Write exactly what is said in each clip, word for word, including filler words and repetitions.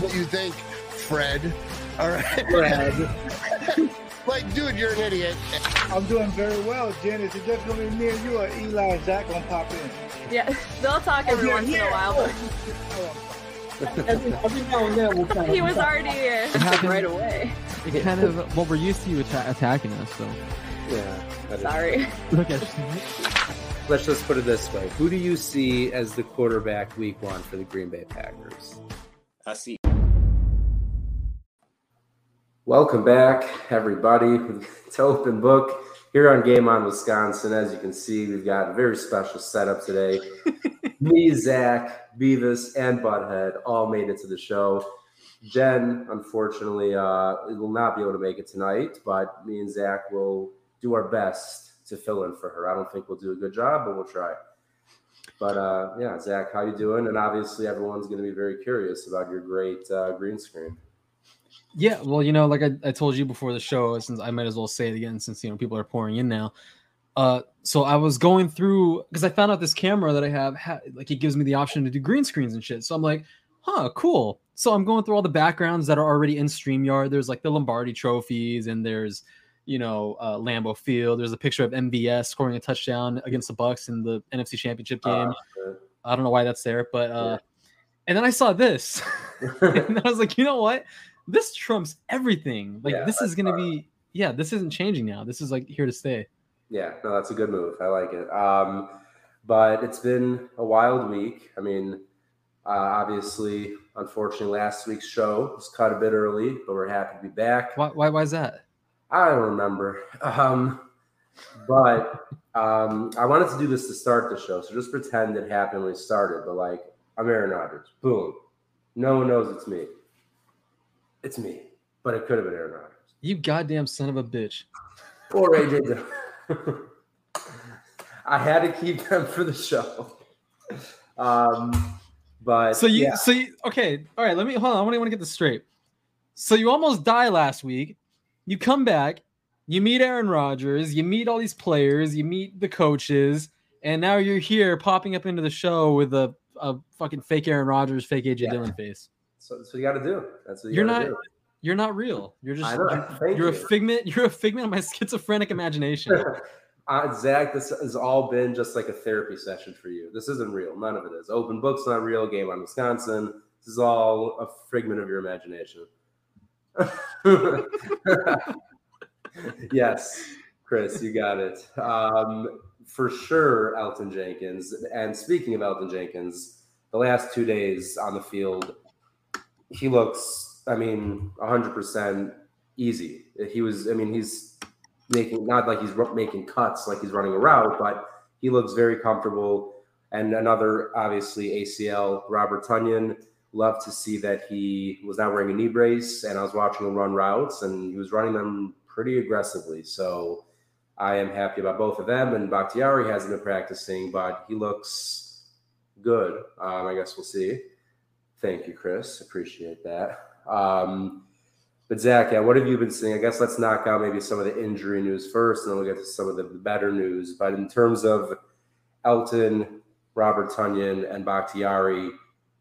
what you think, Fred. All right. Fred. Like, dude, you're an idiot. I'm doing very well, Jen. Is it just going to be me and you, or Eli and Zach going to pop in? Yeah, they'll talk oh, every once here. in a while. But... every, every now and then we'll kind of he was talk. already here. It happened right away. It kind of, well, we're used to you att- attacking us, so. Yeah. Sorry. Look at Let's just put it this way. Who do you see as the quarterback week one for the Green Bay Packers? I see. Welcome back, everybody. It's Open Book here on Game On Wisconsin. As you can see, we've got a very special setup today. Me, Zach, Beavis, and Butthead all made it to the show. Jen, unfortunately, uh, will not be able to make it tonight, but me and Zach will do our best to fill in for her. I don't think we'll do a good job, but we'll try. But, uh, yeah, Zach, how you doing? And obviously everyone's going to be very curious about your great uh, green screen. Yeah, well, you know, like I, I told you before the show, since I might as well say it again, since, you know, people are pouring in now. Uh, so I was going through, because I found out this camera that I have, ha- like it gives me the option to do green screens and shit. So I'm like, huh, cool. So I'm going through all the backgrounds that are already in StreamYard. There's like the Lombardi trophies, and there's, you know, uh, Lambeau Field. There's a picture of M B S scoring a touchdown against the Bucks in the N F C Championship game. Uh, I don't know why that's there, but uh, yeah. And then I saw this, and I was like, you know what? This trumps everything. Like, yeah, this is going to be, yeah, this isn't changing now. This is, like, here to stay. Yeah, no, that's a good move. I like it. Um, but it's been a wild week. I mean, uh, obviously, unfortunately, last week's show was cut a bit early, but we're happy to be back. Why, why, why is that? I don't remember. Um, but um, I wanted to do this to start the show, so just pretend it happened when we started. But, like, I'm Aaron Rodgers. Boom. No one knows it's me. It's me, but it could have been Aaron Rodgers. You goddamn son of a bitch. Or A J Dillon. I had to keep them for the show. Um, but so you, yeah. so you, okay, all right. Let me hold on. I want to want to get this straight. So you almost die last week. You come back. You meet Aaron Rodgers. You meet all these players. You meet the coaches, and now you're here popping up into the show with a a fucking fake Aaron Rodgers, fake A J yeah. Dillon face. So that's what you got to do. That's what you you're not. Do. You're not real. You're just. You're, you're a figment. You're a figment of my schizophrenic imagination. uh, Zach, this has all been just like a therapy session for you. This isn't real. None of it is. Open Book's not real. Game On Wisconsin. This is all a figment of your imagination. Yes, Chris, you got it. Um, for sure, Elgton Jenkins. And speaking of Elgton Jenkins, the last two days on the field. He looks, I mean, one hundred percent easy. He was, I mean, he's making, not like he's making cuts, like he's running a route, but he looks very comfortable. And another, obviously, A C L, Robert Tonyan, loved to see that he was not wearing a knee brace, and I was watching him run routes, and he was running them pretty aggressively. So I am happy about both of them, and Bakhtiari hasn't been practicing, but he looks good. Um, I guess we'll see. Thank you, Chris. Appreciate that. Um, but, Zach, yeah, what have you been seeing? I guess let's knock out maybe some of the injury news first, and then we'll get to some of the better news. But in terms of Elgton, Robert Tonyan, and Bakhtiari,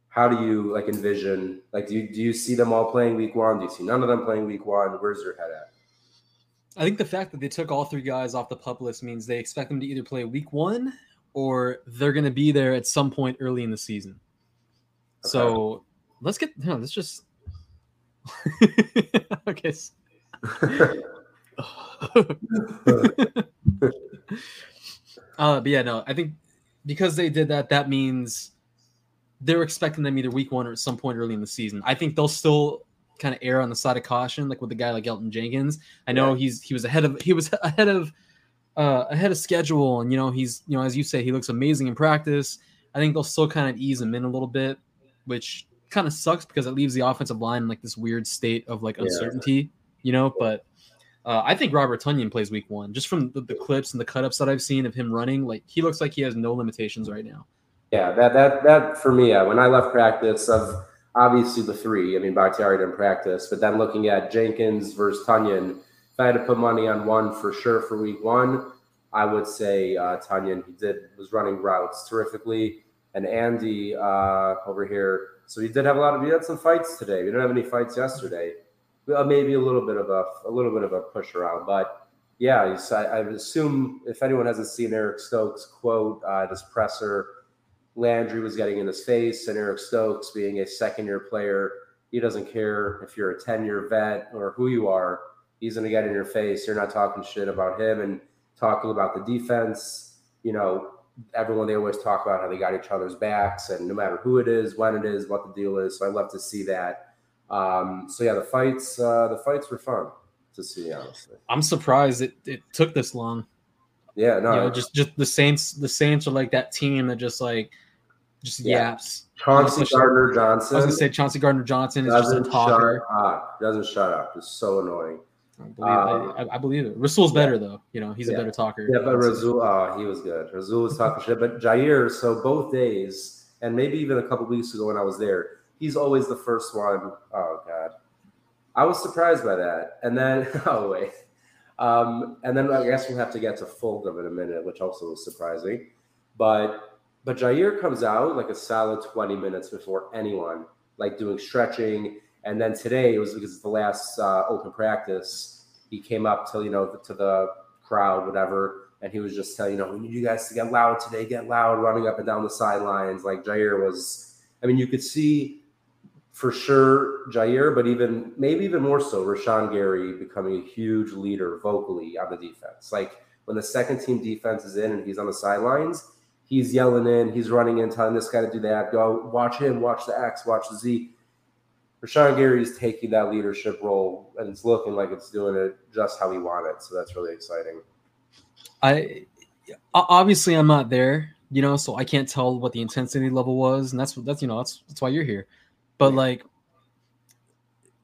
how do you, like, envision – like, do you, do you see them all playing week one? Do you see none of them playing week one? Where's your head at? I think the fact that they took all three guys off the PUP list means they expect them to either play week one or they're going to be there at some point early in the season. Okay. So let's get no, let's just okay. uh, but yeah, no, I think because they did that, that means they're expecting them either week one or at some point early in the season. I think they'll still kind of err on the side of caution, like with a guy like Elgton Jenkins. I know yeah. he's he was ahead of he was ahead of uh, ahead of schedule, and you know he's you know as you say he looks amazing in practice. I think they'll still kind of ease him in a little bit, which kind of sucks because it leaves the offensive line in like this weird state of like uncertainty, yeah. you know, but uh, I think Robert Tonyan plays week one just from the, the clips and the cutups that I've seen of him running. Like he looks like he has no limitations right now. Yeah. That, that, that for me, uh, when I left practice of obviously the three, I mean, Bakhtiari didn't practice, but then looking at Jenkins versus Tonyan, if I had to put money on one for sure for week one, I would say uh, Tonyan, he did was running routes terrifically. And Andy uh, over here So he did have a lot of, he had some fights today. We didn't have any fights yesterday. Well, maybe a little bit of a, a little bit of a push around, but yeah, he's, I, I assume if anyone hasn't seen Eric Stokes' quote uh, at his presser, Landry was getting in his face, and Eric Stokes, being a second-year player, he doesn't care if you're a ten-year vet or who you are. He's going to get in your face. You're not talking shit about him and talking about the defense. You know, everyone, they always talk about how they got each other's backs, and no matter who it is, when it is, what the deal is. So I love to see that. Um, so yeah, the fights, uh, the fights were fun to see, honestly. I'm surprised it, it took this long. Yeah, no, you know, just just the Saints. The Saints are like that team that just like just yeah. yaps. Chauncey Gardner Johnson. I was gonna say Chauncey Gardner Johnson is just a talker. Shut up. Doesn't shut up. It's so annoying. I believe, um, I, I believe it. Rasul's better yeah. though. You know, he's yeah. a better talker. Yeah, but Rasul, uh, he was good. Rasul was talking shit. But Jair, so both days, and maybe even a couple weeks ago when I was there, he's always the first one. Oh God, I was surprised by that. And then, oh wait, um, and then I guess we'll have to get to Fulgham in a minute, which also was surprising. But but Jair comes out like a solid twenty minutes before anyone, like doing stretching. And then today it was because it's the last uh, open practice. He came up to, you know, to the crowd, whatever, and he was just telling, you know, we need you guys to get loud today, get loud, running up and down the sidelines. Like Jair was, I mean, you could see for sure Jair, but even maybe even more so Rashan Gary becoming a huge leader vocally on the defense. Like when the second team defense is in and he's on the sidelines, he's yelling in, he's running in, telling this guy to do that, go watch him, watch the X, watch the Z. Rashan Gary is taking that leadership role, and it's looking like it's doing it just how we want it. So that's really exciting. I obviously I'm not there, you know, so I can't tell what the intensity level was, and that's that's you know that's that's why you're here. But yeah. like,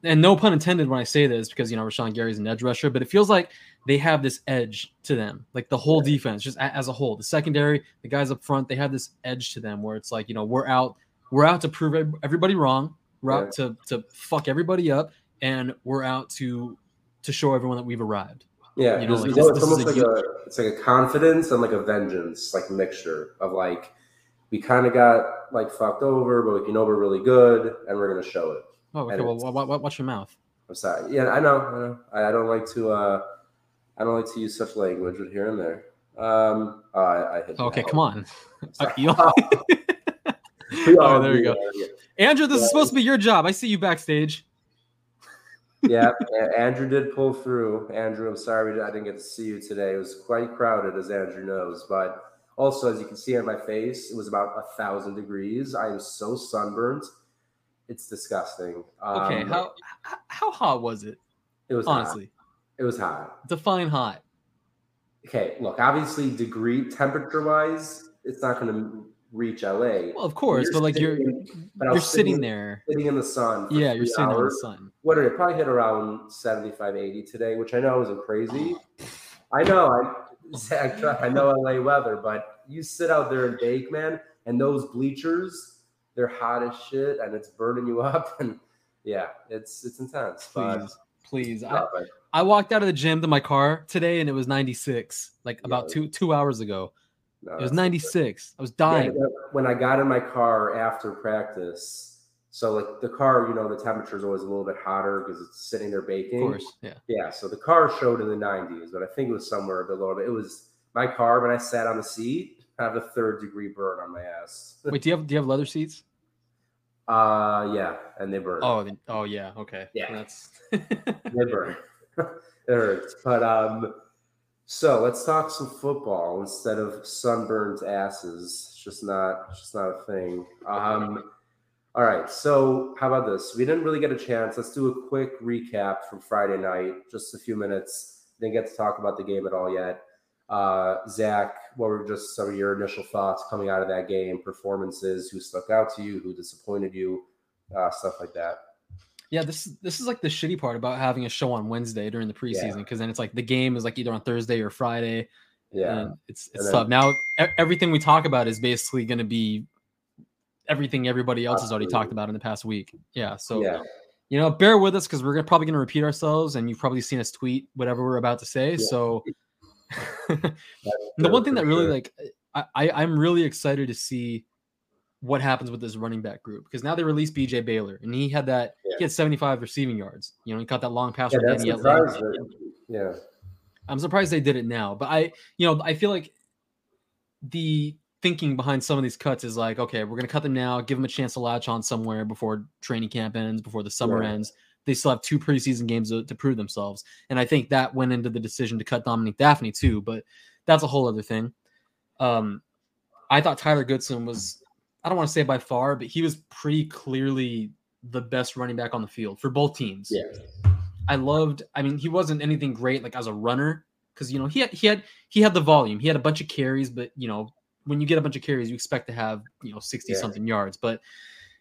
and no pun intended when I say this, because you know Rashan Gary's an edge rusher, but it feels like they have this edge to them, like the whole yeah. defense, just as a whole, the secondary, the guys up front, they have this edge to them where it's like you know we're out, we're out to prove everybody wrong. We're out to, to fuck everybody up, and we're out to to show everyone that we've arrived. Yeah, you know, like, this, it's this almost like huge... a it's like a confidence and like a vengeance, like mixture of like we kind of got like fucked over, but we you know we're really good, and we're gonna show it. Oh, okay. And well, w- w- watch your mouth. I'm sorry. Yeah, I know. I know. I, I don't like to. Uh, I don't like to use such language with here and there. Um, oh, I, I hit okay, come on. Oh, there you go. Yeah. Andrew, this yeah. is supposed to be your job. I see you backstage. Yeah, Andrew did pull through. Andrew, I'm sorry I didn't get to see you today. It was quite crowded, as Andrew knows. But also, as you can see on my face, it was about a thousand degrees. I am so sunburned. It's disgusting. Um, okay, how how hot was it? It was honestly. Hot. It was hot. Define hot. Okay, look, obviously, degree temperature-wise, it's not going to reach L A. Well, of course, you're but like sitting, you're but you're sitting, sitting there, sitting in the sun. Yeah, you're sitting in the sun. What did it probably hit around seventy-five, eighty today, which I know isn't crazy. I know, I, I know L A weather, but you sit out there and bake, man, and those bleachers, they're hot as shit, and it's burning you up, and yeah, it's it's intense. Please, but, please, yeah, I, but, I walked out of the gym to my car today, and it was ninety-six, like about yeah, two two hours ago. No, it was ninety-six. I was dying. Yeah, when I got in my car after practice, so like the car, you know, the temperature is always a little bit hotter because it's sitting there baking. Of course, yeah. Yeah, so the car showed in the nineties, but I think it was somewhere a bit lower. But it was my car when I sat on the seat, I have a third degree burn on my ass. Wait, do you have do you have leather seats? Uh, yeah, and they burn. Oh, they, oh yeah, okay. Yeah, that's they burn. It hurts, but um. So let's talk some football instead of sunburned asses. It's just not, it's just not a thing. Um, all right. So how about this? We didn't really get a chance. Let's do a quick recap from Friday night. Just a few minutes. Didn't get to talk about the game at all yet. Uh, Zach, what were just some of your initial thoughts coming out of that game? Performances? Who stuck out to you? Who disappointed you? Uh, stuff like that. Yeah, this this is like the shitty part about having a show on Wednesday during the preseason, because yeah. then it's like the game is like either on Thursday or Friday. Yeah, and it's it's and then, tough. Now everything we talk about is basically going to be everything everybody else absolutely. has already talked about in the past week. Yeah, so yeah. you know, bear with us because we're gonna, probably going to repeat ourselves, and you've probably seen us tweet whatever we're about to say. Yeah. So the one thing that really sure. like I, I I'm really excited to see what happens with this running back group, because now they released B J Baylor and he had that yeah. he had seventy-five receiving yards. You know, he caught that long pass. Yeah, from Andy. Yeah, I'm surprised they did it now, but I, you know, I feel like the thinking behind some of these cuts is like, okay, we're going to cut them now, give them a chance to latch on somewhere before training camp ends, before the summer yeah. ends. They still have two preseason games to, to prove themselves. And I think that went into the decision to cut Dominique Dafney too, but that's a whole other thing. Um, I thought Tyler Goodson was, I don't want to say by far, but he was pretty clearly the best running back on the field for both teams. Yeah. I loved, I mean, he wasn't anything great, like as a runner, because, you know, he had, he had, he had the volume, he had a bunch of carries, but you know, when you get a bunch of carries, you expect to have, you know, sixty yeah. something yards, but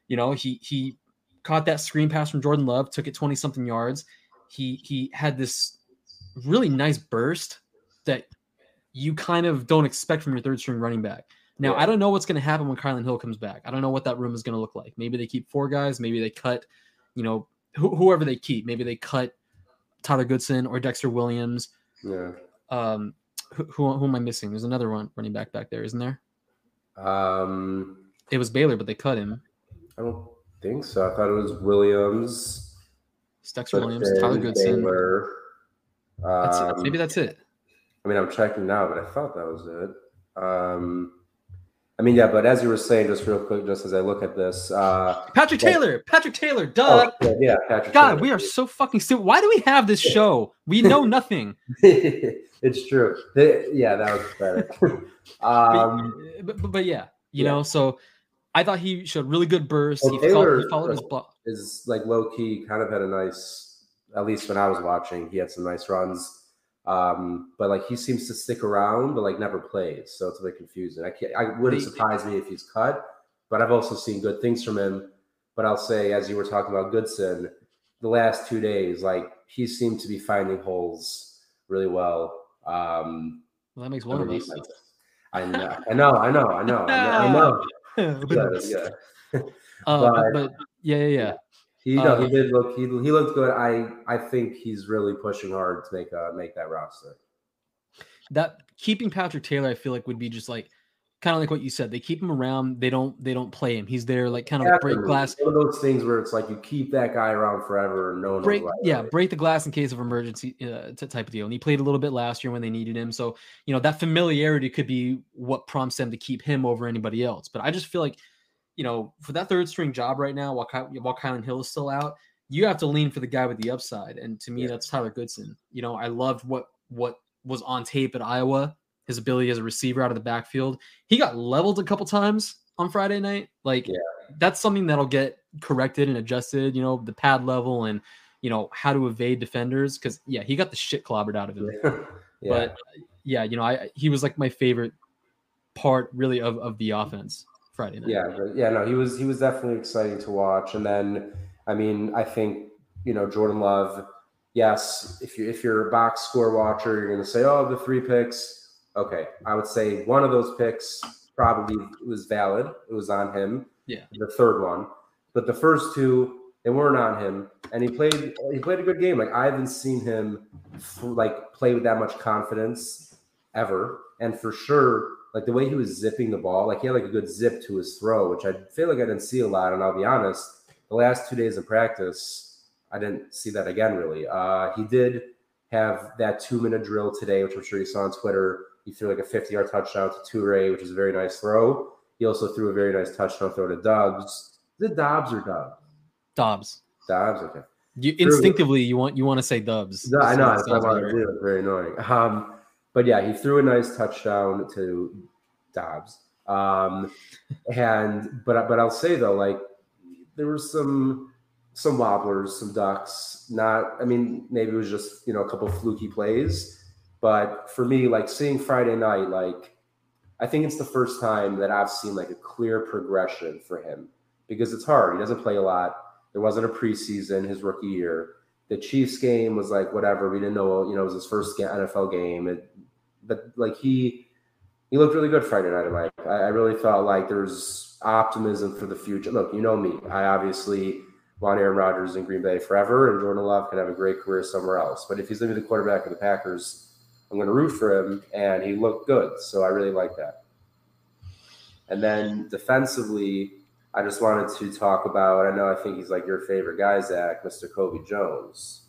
you know, he, he caught that screen pass from Jordan Love, took it twenty something yards. He, he had this really nice burst that you kind of don't expect from your third string running back. Now, yeah. I don't know what's going to happen when Kylan Hill comes back. I don't know what that room is going to look like. Maybe they keep four guys. Maybe they cut, you know, wh- whoever they keep. Maybe they cut Tyler Goodson or Dexter Williams. Yeah. Um, who, who, who am I missing? There's another one running back back there, isn't there? Um, it was Baylor, but they cut him. I don't think so. I thought it was Williams. It's Dexter Williams, Tyler Goodson. Baylor. Um, that's it. Maybe that's it. I mean, I'm checking now, but I thought that was it. Um, I mean, yeah, but as you were saying, just real quick, just as I look at this, uh, Patrick like, Taylor, Patrick Taylor, duh. Oh, yeah, Patrick God, Taylor. We are so fucking stupid. Why do we have this show? We know nothing. It's true. They, yeah, that was better. um, but, but, but yeah, you yeah. know, so I thought he showed really good bursts. Well, he, Taylor fought, he followed his block. Is like low key, kind of had a nice, at least when I was watching, he had some nice runs. Um, but like he seems to stick around, but like never plays, so it's a bit confusing. I can't, I wouldn't surprise me if he's cut, but I've also seen good things from him. But I'll say, as you were talking about Goodson, the last two days, like he seemed to be finding holes really well. Um, well, that makes one of us. I know, I know, I know, I know, I know, I know. But, yeah. uh, but, but yeah, yeah, yeah. He, no, um, he did look. He he looked good. I, I think he's really pushing hard to make uh make that roster. That keeping Patrick Taylor, I feel like would be just like kind of like what you said. They keep him around. They don't they don't play him. He's there like kind of break glass. One of those things where it's like you keep that guy around forever. And no one break. Yeah, break the glass in case of emergency uh, type of deal. And he played a little bit last year when they needed him. So you know that familiarity could be what prompts them to keep him over anybody else. But I just feel like, you know, for that third string job right now, while Ky- while Kylan Hill is still out, you have to lean for the guy with the upside. And to me, yeah. that's Tyler Goodson. You know, I loved what, what was on tape at Iowa, his ability as a receiver out of the backfield. He got leveled a couple times on Friday night. Like yeah. that's something that'll get corrected and adjusted, you know, the pad level and, you know, how to evade defenders. Cause yeah, he got the shit clobbered out of him. Yeah. yeah. But yeah, you know, I, he was like my favorite part really of, of the offense Friday night. Yeah, but yeah, no, he was he was definitely exciting to watch. And then, I mean, I think, you know, Jordan Love, yes, if you if you're a box score watcher, you're gonna say, oh, the three picks. Okay, I would say one of those picks probably was valid. It was on him. Yeah, the third one, but the first two, they weren't on him. And he played he played a good game. Like I haven't seen him like play with that much confidence ever, and for sure. Like the way he was zipping the ball, like he had like a good zip to his throw, which I feel like I didn't see a lot. And I'll be honest, the last two days of practice, I didn't see that again, really. Uh, he did have that two minute drill today, which I'm sure you saw on Twitter. He threw like a fifty yard touchdown to Toure, which is a very nice throw. He also threw a very nice touchdown throw to Dobbs. Is it Dobbs or Dobbs? Dobbs. Dobbs, okay. You instinctively you want you want to say Dobbs. No, I know, that's what I want to do. It's very annoying. Um But yeah, he threw a nice touchdown to Dobbs. Um, and but but I'll say though, like there were some some wobblers, some ducks. Not, I mean, maybe it was just you know a couple of fluky plays. But for me, like seeing Friday night, like I think it's the first time that I've seen like a clear progression for him because it's hard. He doesn't play a lot. There wasn't a preseason his rookie year. The Chiefs game was like whatever. We didn't know, you know, it was his first N F L game. It, but like he, he looked really good Friday night. Like I, I really felt like there's optimism for the future. Look, you know me. I obviously want Aaron Rodgers in Green Bay forever, and Jordan Love can have a great career somewhere else. But if he's going to be the quarterback of the Packers, I'm going to root for him. And he looked good, so I really like that. And then defensively, I just wanted to talk about, I know I think he's like your favorite guy, Zach, Mister Kobe Jones.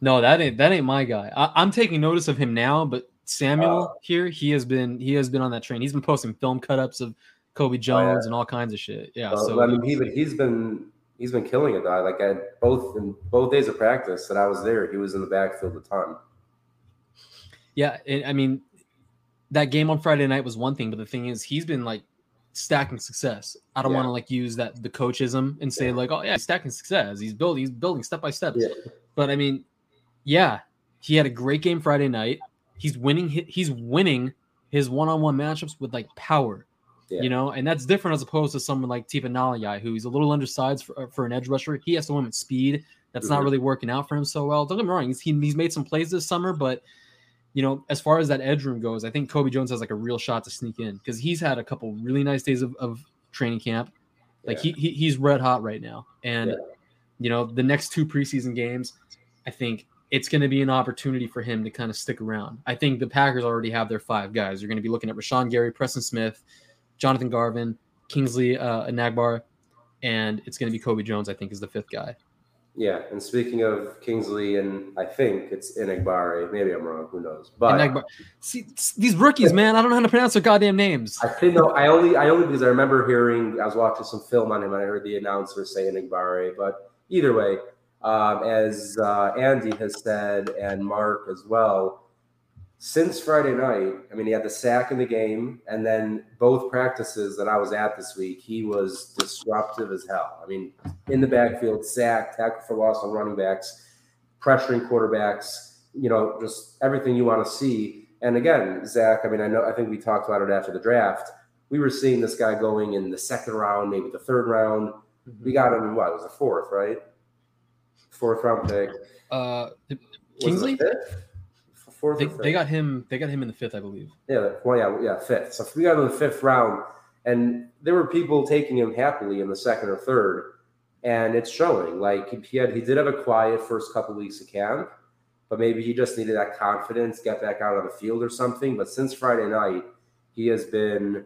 No, that ain't that ain't my guy. I, I'm taking notice of him now, but Samuel uh, here, he has been he has been on that train. He's been posting film cut-ups of Kobe Jones yeah. and all kinds of shit. Yeah, well, so I mean, he he's been he's been killing it. Like I both in both days of practice that I was there, he was in the backfield a ton. Yeah, it, I mean, that game on Friday night was one thing, but the thing is, he's been like stacking success. I don't yeah. want to like use that the coachism and say yeah. like, oh yeah, he's stacking success. He's building, he's building step by step. Yeah. But I mean, yeah, he had a great game Friday night. He's winning. He's winning his one-on-one matchups with like power, yeah. you know, and that's different as opposed to someone like Tipa Naliyai, who he's a little undersized for, for an edge rusher. He has to win with speed. That's mm-hmm. not really working out for him so well. Don't get me wrong. He's, he, he's made some plays this summer, but you know, as far as that edge room goes, I think Kobe Jones has like a real shot to sneak in because he's had a couple really nice days of, of training camp. Like yeah. he, he he's red hot right now. And, yeah. you know, the next two preseason games, I think it's going to be an opportunity for him to kind of stick around. I think the Packers already have their five guys. You're going to be looking at Rashan Gary, Preston Smith, Jonathan Garvin, Kingsley uh, Enagbare, and it's going to be Kobe Jones, I think, is the fifth guy. Yeah, and speaking of Kingsley, and I think it's Enagbare. Maybe I'm wrong. Who knows? But Enagbare. See, these rookies, man, I don't know how to pronounce their goddamn names. I think no, I only, I only because I remember hearing I was watching some film on him, and I heard the announcer say Enagbare. But either way, um, as uh, Andy has said, and Mark as well, since Friday night, I mean, he had the sack in the game, and then both practices that I was at this week, he was disruptive as hell. I mean, in the backfield, sack, tackle for loss on running backs, pressuring quarterbacks, you know, just everything you want to see. And again, Zach, I mean, I know, I think we talked about it after the draft. We were seeing this guy going in the second round, maybe the third round. Mm-hmm. We got him in what? It was the fourth, right? Fourth round pick. Uh, Kingsley? They, they got him. They got him in the fifth, I believe. Yeah. Well, yeah, yeah, fifth. So we got him in the fifth round, and there were people taking him happily in the second or third, and it's showing. Like he had, he did have a quiet first couple weeks of camp, but maybe he just needed that confidence, get back out on the field or something. But since Friday night, he has been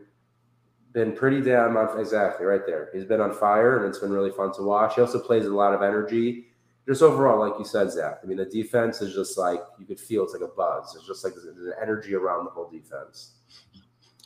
been pretty damn on, exactly right there. He's been on fire, and it's been really fun to watch. He also plays with a lot of energy. Just overall, like you said, Zach, I mean, the defense is just like, you could feel it's like a buzz. It's just like there's an energy around the whole defense.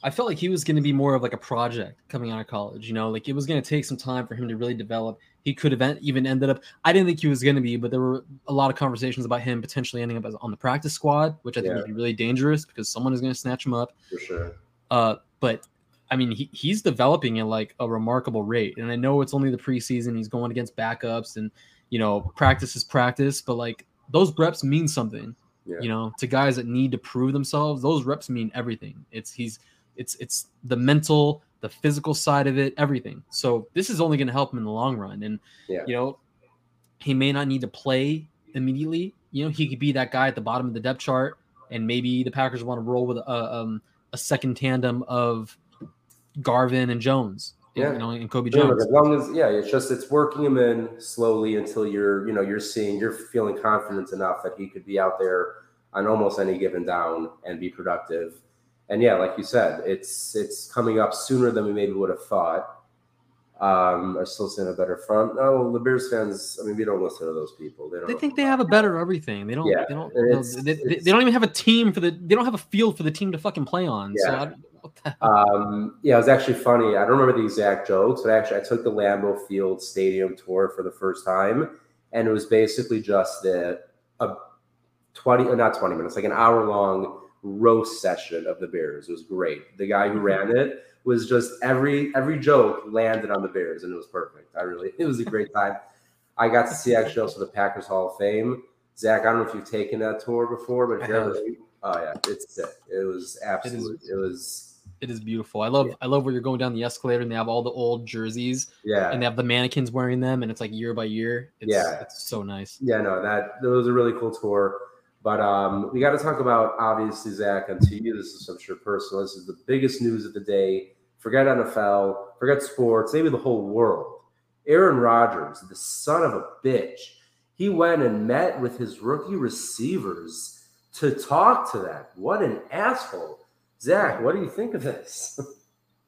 I felt like he was going to be more of like a project coming out of college, you know, like it was going to take some time for him to really develop. He could have even ended up, I didn't think he was going to be, but there were a lot of conversations about him potentially ending up as, on the practice squad, which I think yeah. would be really dangerous because someone is going to snatch him up. For sure. Uh, but I mean, he, he's developing at like a remarkable rate. And I know it's only the preseason. He's going against backups and, you know, practice is practice, but like those reps mean something, yeah. you know, to guys that need to prove themselves. Those reps mean everything. It's he's it's it's the mental, the physical side of it, everything. So this is only going to help him in the long run. And, yeah. you know, he may not need to play immediately. You know, he could be that guy at the bottom of the depth chart, and maybe the Packers want to roll with a, um, a second tandem of Garvin and Jones. Yeah, you know, and Kobe Jones. As long as, yeah, it's just it's working him in slowly until you're, you know, you're seeing, you're feeling confident enough that he could be out there on almost any given down and be productive. And yeah, like you said, it's it's coming up sooner than we maybe would have thought. Um, are still seeing a better front. No, the Bears fans, I mean, we don't listen to those people. They don't. They think they have a better everything. They don't. Yeah, they don't. They, they, they don't even have a team for the. They don't have a field for the team to fucking play on. Yeah. So I don't, Um, yeah, it was actually funny. I don't remember the exact jokes, but actually I took the Lambeau Field stadium tour for the first time, and it was basically just the a twenty, not twenty minutes, like an hour long roast session of the Bears. It was great. The guy who ran it was just every every joke landed on the Bears, and it was perfect. I really, it was a great time. I got to see actually also the Packers Hall of Fame. Zach, I don't know if you've taken that tour before, but if you ever, oh yeah, it's sick. It was absolutely, it, it was. It is beautiful. I love yeah. I love where you're going down the escalator and they have all the old jerseys. Yeah. And they have the mannequins wearing them, and it's like year by year. It's, yeah. It's so nice. Yeah, no, that, that was a really cool tour. But um, we got to talk about, obviously, Zach, and to you, this is, I'm sure, personal. This is the biggest news of the day. Forget N F L. Forget sports. Maybe the whole world. Aaron Rodgers, the son of a bitch, he went and met with his rookie receivers to talk to them. What an asshole. Zach, what do you think of this?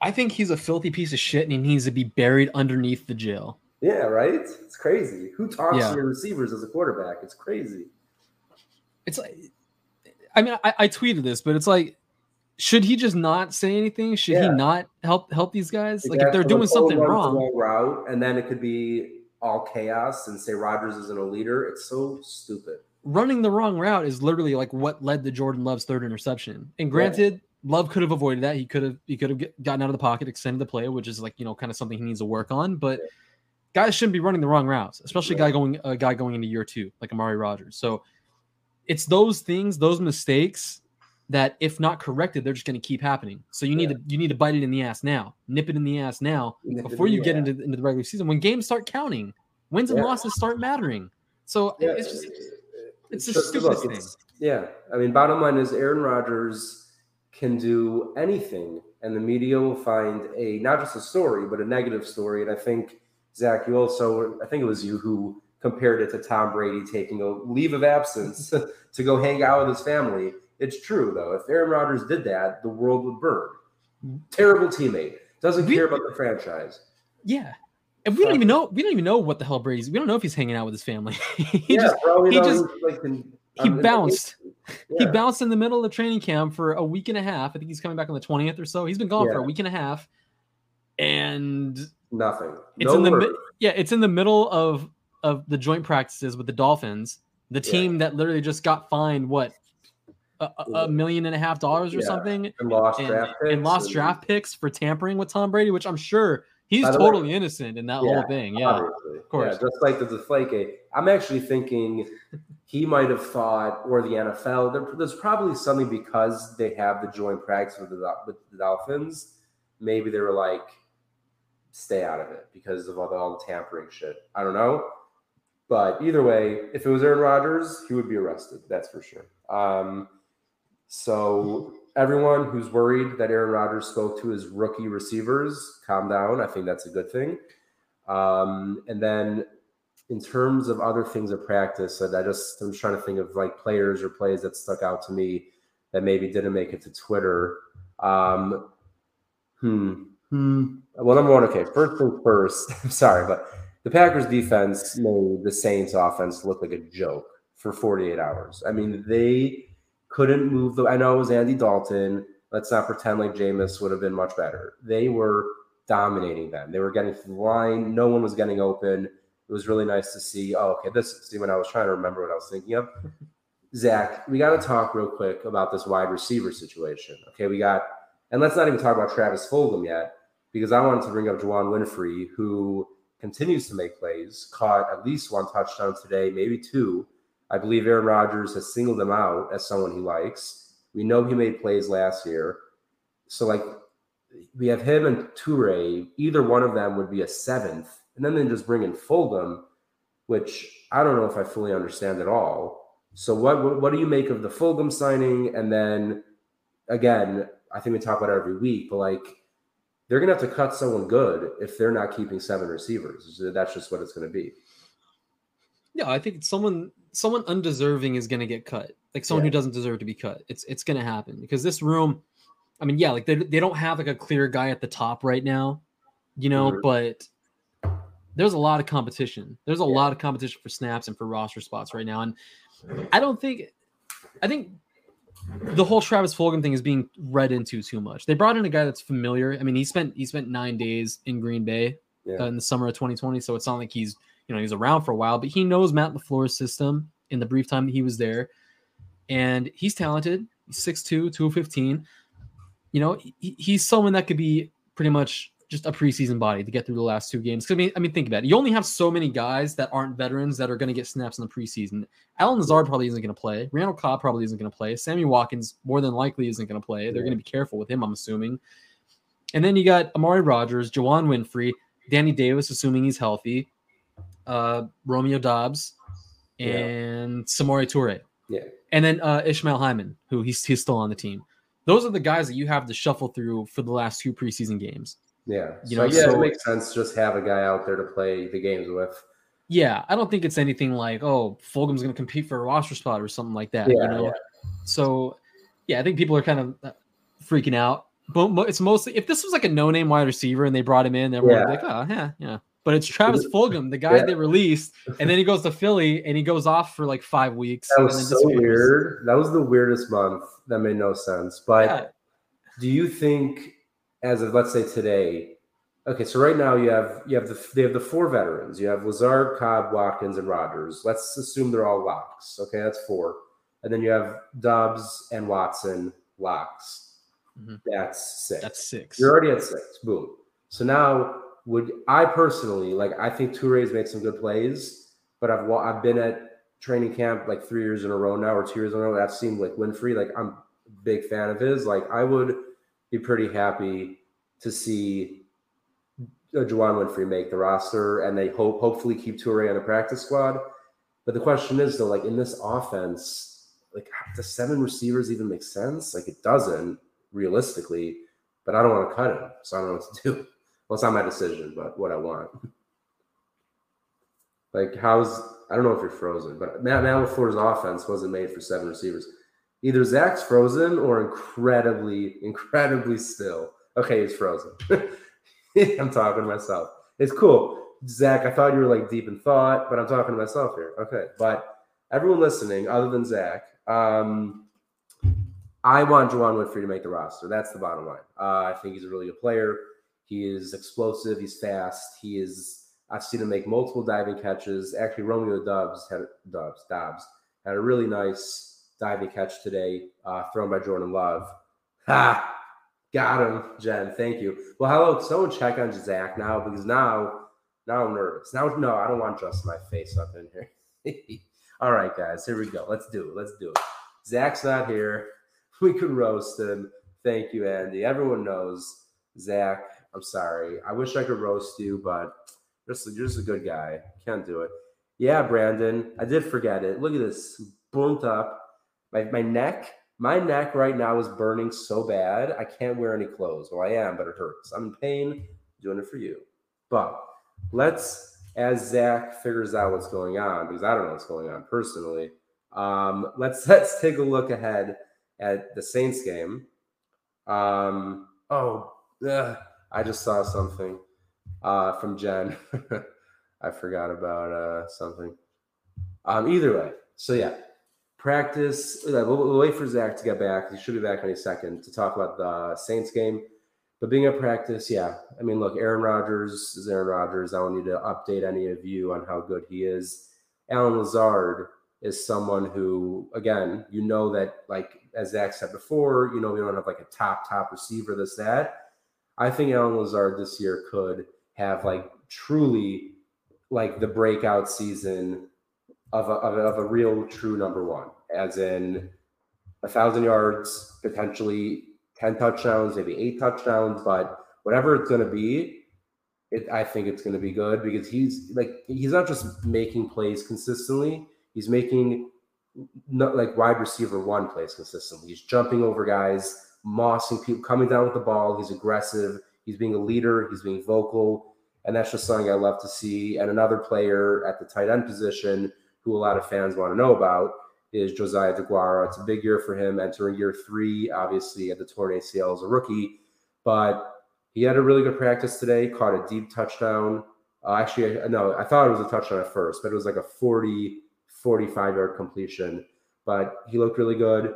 I think he's a filthy piece of shit and he needs to be buried underneath the jail. Yeah, right? It's crazy. Who talks yeah. to your receivers as a quarterback? It's crazy. It's like, I mean, I, I tweeted this, but it's like, should he just not say anything? Should yeah. he not help help these guys? Exactly. Like if they're doing something wrong, route, and then it could be all chaos and say Rodgers isn't a leader. It's so stupid. Running the wrong route is literally like what led to Jordan Love's third interception. And granted, yeah. Love could have avoided that. He could have he could have gotten out of the pocket, extended the play, which is like you know kind of something he needs to work on. But yeah. guys shouldn't be running the wrong routes, especially yeah. guy going a guy going into year two like Amari Rodgers. So it's those things, those mistakes. That if not corrected, they're just going to keep happening. So you need yeah. to you need to bite it in the ass now, nip it in the ass now, nip before you get into, into the regular season when games start counting, wins and yeah. losses start mattering. So yeah. it's just it's, it's the stupidest thing. Yeah, I mean, bottom line is Aaron Rodgers can do anything, and the media will find a not just a story but a negative story. And I think Zach, you also I think it was you who compared it to Tom Brady taking a leave of absence to go hang out with his family. It's true, though. If Aaron Rodgers did that, the world would burn. Terrible teammate. Doesn't we, care about the franchise. Yeah. And we um, don't even know we don't even know what the hell Brady's. We don't know if he's hanging out with his family. he yeah, just, bro, he, know, just like in, he bounced. Yeah. He bounced in the middle of training camp for a week and a half. I think he's coming back on the twentieth or so. He's been gone yeah. for a week and a half. And nothing. It's no in the, yeah, it's in the middle of, of the joint practices with the Dolphins, the team yeah. that literally just got fined what? A, a million and a half dollars or yeah. something and lost, and, draft, picks and lost and, draft picks for tampering with Tom Brady, which I'm sure he's totally way, innocent in that yeah, whole thing. Yeah, obviously. Of course. Yeah, just like the deflate. I'm actually thinking he might have thought, or the N F L, there, there's probably something because they have the joint practice with the, with the Dolphins. Maybe they were like, stay out of it because of all the, all the tampering shit. I don't know. But either way, if it was Aaron Rodgers, he would be arrested. That's for sure. Um, So everyone who's worried that Aaron Rodgers spoke to his rookie receivers, calm down. I think that's a good thing. Um, and then in terms of other things of practice, I just I'm trying to think of like players or plays that stuck out to me that maybe didn't make it to Twitter. Um, hmm. Hmm. Well, number one, okay, first thing first. I'm sorry, but the Packers defense made the Saints offense look like a joke for forty-eight hours. I mean, they couldn't move the – I know it was Andy Dalton. Let's not pretend like Jameis would have been much better. They were dominating them. They were getting to the line. No one was getting open. It was really nice to see. Oh, okay, this – see, when I was trying to remember what I was thinking of. Zach, we got to talk real quick about this wide receiver situation. Okay, we got – and let's not even talk about Travis Fulgham yet because I wanted to bring up Juwann Winfree, who continues to make plays, caught at least one touchdown today, maybe two. I believe Aaron Rodgers has singled him out as someone he likes. We know he made plays last year. So, like, we have him and Toure. Either one of them would be a seventh. And then they just bring in Fulgham, which I don't know if I fully understand at all. So what, what, what do you make of the Fulgham signing? And then, again, I think we talk about it every week, but, like, they're going to have to cut someone good if they're not keeping seven receivers. That's just what it's going to be. Yeah, I think it's someone – someone undeserving is going to get cut, like someone yeah. who doesn't deserve to be cut. It's it's going to happen because this room, I mean, yeah, like they they don't have like a clear guy at the top right now, you know, mm-hmm. but there's a lot of competition. There's a yeah. lot of competition for snaps and for roster spots right now. And I don't think, I think the whole Travis Fulgham thing is being read into too much. They brought in a guy that's familiar. I mean, he spent, he spent nine days in Green Bay yeah. uh, in the summer of twenty twenty. So it's not like he's, you know, he was around for a while, but he knows Matt LaFleur's system in the brief time that he was there. And he's talented. He's six two, two fifteen. You know, he, he's someone that could be pretty much just a preseason body to get through the last two games. I mean, I mean, think about it. You only have so many guys that aren't veterans that are going to get snaps in the preseason. Allen Lazard probably isn't going to play. Randall Cobb probably isn't going to play. Sammy Watkins more than likely isn't going to play. They're yeah. going to be careful with him, I'm assuming. And then you got Amari Rodgers, Juwann Winfree, Danny Davis, assuming he's healthy. Uh, Romeo Doubs and yeah. Samori Toure, yeah, and then uh, Ishmael Hyman, who he's he's still on the team. Those are the guys that you have to shuffle through for the last two preseason games. Yeah, you so know, yeah, so it makes sense. Just have a guy out there to play the games with. Yeah, I don't think it's anything like oh, Fulgham's going to compete for a roster spot or something like that. Yeah, you know? yeah. So yeah, I think people are kind of freaking out But it's mostly, if this was like a no-name wide receiver and they brought him in, everyone yeah. would be like, oh, yeah, yeah. But it's Travis Fulgham, the guy yeah. they released, and then he goes to Philly, and he goes off for like five weeks. That was so weird. That was the weirdest month. That made no sense. But yeah. do you think, as of let's say today, okay, so right now you have you have the they have the four veterans. You have Lazard, Cobb, Watkins, and Rodgers. Let's assume they're all locks. Okay, that's four. And then you have Dobbs and Watson locks. Mm-hmm. That's six. That's six. You're already at six. Boom. So now. Would I personally like? I think Toure's made some good plays, but I've I've been at training camp like three years in a row now, or two years in a row. I've seen like Winfree. Like I'm a big fan of his. Like I would be pretty happy to see Juwann Winfree make the roster, and they hope hopefully keep Toure on the practice squad. But the question is though, like in this offense, like does seven receivers even make sense? Like it doesn't realistically. But I don't want to cut him, so I don't know what to do. Well, it's not my decision, but what I want. Like, how's – I don't know if you're frozen, but Matt LaFleur's offense wasn't made for seven receivers. Either Zach's frozen or incredibly, incredibly still. Okay, he's frozen. I'm talking to myself. It's cool. Zach, I thought you were, like, deep in thought, but I'm talking to myself here. Okay, but everyone listening other than Zach, um, I want Juwann Winfree to make the roster. That's the bottom line. Uh, I think he's a really good player. He is explosive. He's fast. He is. I've seen him make multiple diving catches. Actually, Romeo Doubs had Dobbs Dobbs had a really nice diving catch today, uh, thrown by Jordan Love. Ha! Got him, Jen. Thank you. Well, hello. Someone check on Zach now because now, now I'm nervous. Now, no, I don't want just my face up in here. All right, guys. Here we go. Let's do it. Let's do it. Zach's not here. We could roast him. Thank you, Andy. Everyone knows Zach. I'm sorry. I wish I could roast you, but you're just, you're just a good guy. Can't do it. Yeah, Brandon, I did forget it. Look at this. Burnt up. My my neck, my neck right now is burning so bad. I can't wear any clothes. Well, I am, but it hurts. I'm in pain. I'm doing it for you. But let's, as Zach figures out what's going on, because I don't know what's going on personally, um, let's let's take a look ahead at the Saints game. Um, oh, ugh. I just saw something uh, from Jen. I forgot about uh, something. Um, either way. So, yeah, practice. We'll, we'll wait for Zach to get back. He should be back any second to talk about the Saints game. But being at practice, yeah. I mean, look, Aaron Rodgers is Aaron Rodgers. I don't need to update any of you on how good he is. Allen Lazard is someone who, again, you know that, like, as Zach said before, you know, we don't have, like, a top, top receiver, this, that. I think Allen Lazard this year could have like truly like the breakout season of a, of a, of a real true number one, as in a thousand yards, potentially ten touchdowns, maybe eight touchdowns, but whatever it's going to be, it, I think it's going to be good because he's like, he's not just making plays consistently. He's making not like wide receiver one plays consistently. He's jumping over guys, mossing people, coming down with the ball. He's aggressive. He's being a leader. He's being vocal. And that's just something I love to see. And another player at the tight end position who a lot of fans want to know about is Josiah DeGuara. It's a big year for him entering year three, obviously at the torn A C L as a rookie, but he had a really good practice today, caught a deep touchdown. Uh, actually, no, I thought it was a touchdown at first, but it was like a forty, forty-five yard completion, but he looked really good.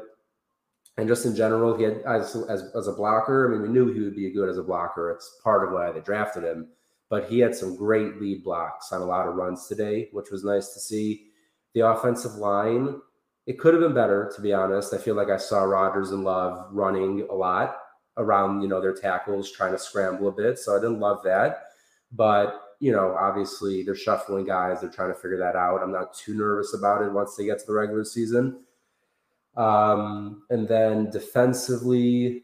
And just in general, he had as, as as a blocker. I mean, we knew he would be good as a blocker. It's part of why they drafted him. But he had some great lead blocks on a lot of runs today, which was nice to see. The offensive line, it could have been better, to be honest. I feel like I saw Rodgers and Love running a lot around, you know, their tackles, trying to scramble a bit. So I didn't love that. But, you know, obviously they're shuffling guys. They're trying to figure that out. I'm not too nervous about it once they get to the regular season. Um, and then defensively,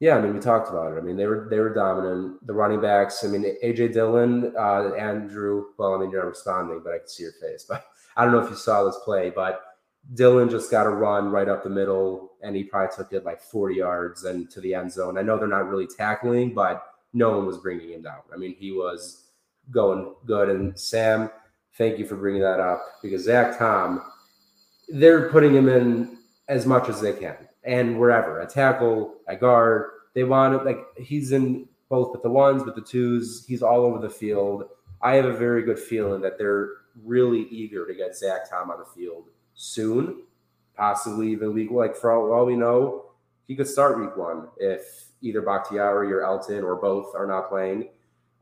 yeah, I mean, we talked about it. I mean, they were, they were dominant. The running backs, I mean, A J Dillon, uh, Andrew, well, I mean, you're not responding, but I can see your face, but I don't know if you saw this play, but Dillon just got a run right up the middle and he probably took it like forty yards and to the end zone. I know they're not really tackling, but no one was bringing him down. I mean, he was going good. And Sam, thank you for bringing that up because Zach Tom, they're putting him in as much as they can and wherever, a tackle, a guard, They want to, like, he's in both with the ones, with the twos. He's all over the field. I have a very good feeling that they're really eager to get Zach Tom on the field soon, possibly even week, like, for all, all we know, he could start week one if either Bakhtiari or Elgton or both are not playing.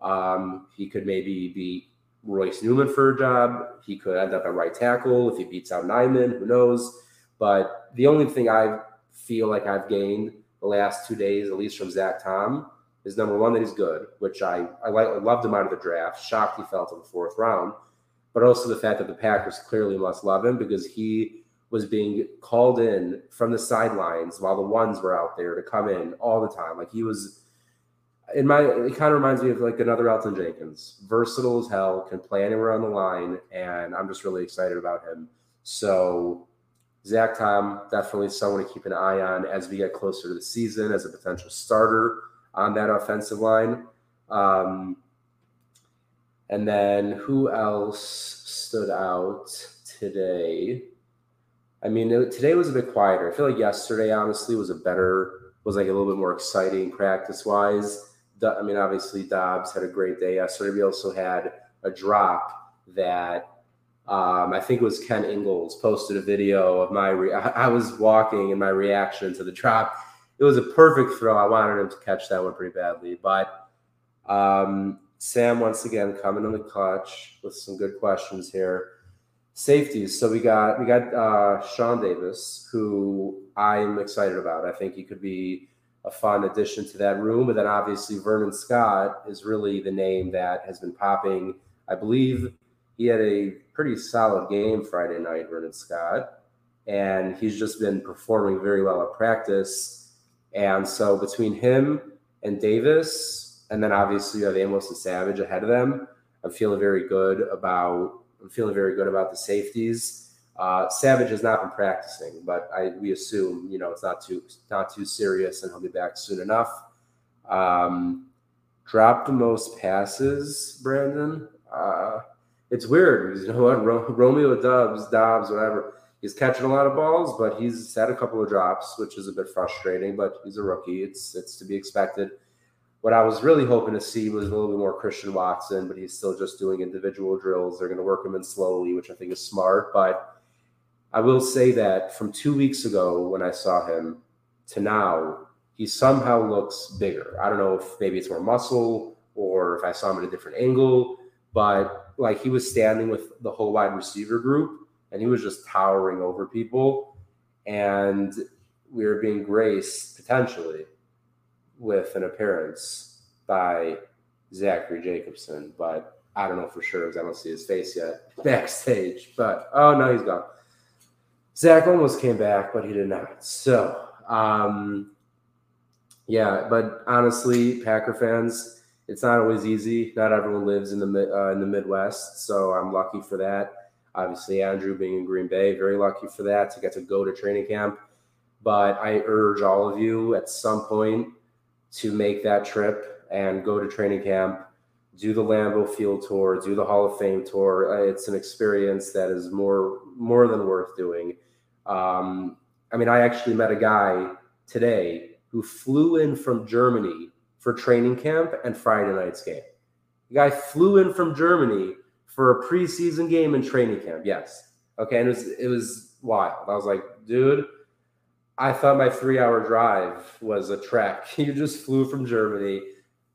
Um, he could maybe beat Royce Newman for a job. He could end up at right tackle if he beats out Nyman. Who knows? But the only thing I feel like I've gained the last two days, at least from Zach Tom, is number one, that he's good, which I, I, like, I loved him out of the draft. Shocked he fell to the fourth round. But also the fact that the Packers clearly must love him, because he was being called in from the sidelines while the ones were out there to come in all the time. Like, he was in my, it kind of reminds me of, like, another Elgton Jenkins, versatile as hell, can play anywhere on the line. And I'm just really excited about him. So Zach Tom, definitely someone to keep an eye on as we get closer to the season as a potential starter on that offensive line. Um, and then who else stood out today? I mean, it, today was a bit quieter. I feel like yesterday, honestly, was a better, was like a little bit more exciting practice-wise. I mean, obviously, Dobbs had a great day yesterday. We also had a drop that um, I think it was Ken Ingalls posted a video of my re- – I was walking and my reaction to the drop. It was a perfect throw. I wanted him to catch that one pretty badly. But um, Sam, once again, coming in the clutch with some good questions here. Safeties. So we got we got uh, Sean Davis, who I'm excited about. I think he could be a fun addition to that room. But then obviously Vernon Scott is really the name that has been popping. I believe he had a pretty solid game Friday night, Vernon Scott, and he's just been performing very well at practice. And so between him and Davis, and then obviously you have Amos and Savage ahead of them, I'm feeling very good about I'm feeling very good about the safeties. Uh, Savage has not been practicing, but I, we assume, you know, it's not too not too serious, and he'll be back soon enough. Um, dropped the most passes, Brandon. Uh, it's weird. You know what? Ro- Romeo Doubs, Dobbs, whatever. He's catching a lot of balls, but he's had a couple of drops, which is a bit frustrating. But he's a rookie; it's it's to be expected. What I was really hoping to see was a little bit more Christian Watson, but he's still just doing individual drills. They're going to work him in slowly, which I think is smart. But I will say that from two weeks ago when I saw him to now, he somehow looks bigger. I don't know if maybe it's more muscle or if I saw him at a different angle, but like he was standing with the whole wide receiver group and he was just towering over people, and we were being graced potentially with an appearance by Zachary Jacobson, but I don't know for sure because I don't see his face yet backstage. But oh no, he's gone. Zach almost came back, but he did not. So um, yeah, but honestly, Packer fans, it's not always easy. Not everyone lives in the uh, in the Midwest, so I'm lucky for that. Obviously, Andrew being in Green Bay, very lucky for that to get to go to training camp. But I urge all of you at some point to make that trip and go to training camp, do the Lambeau Field tour, do the Hall of Fame tour. It's an experience that is more more than worth doing. Um, I mean, I actually met a guy today who flew in from Germany for training camp and Friday night's game. The guy flew in from Germany for a preseason game and training camp. Yes. Okay, and it was, it was wild. I was like, dude, I thought my three-hour drive was a trek. You just flew from Germany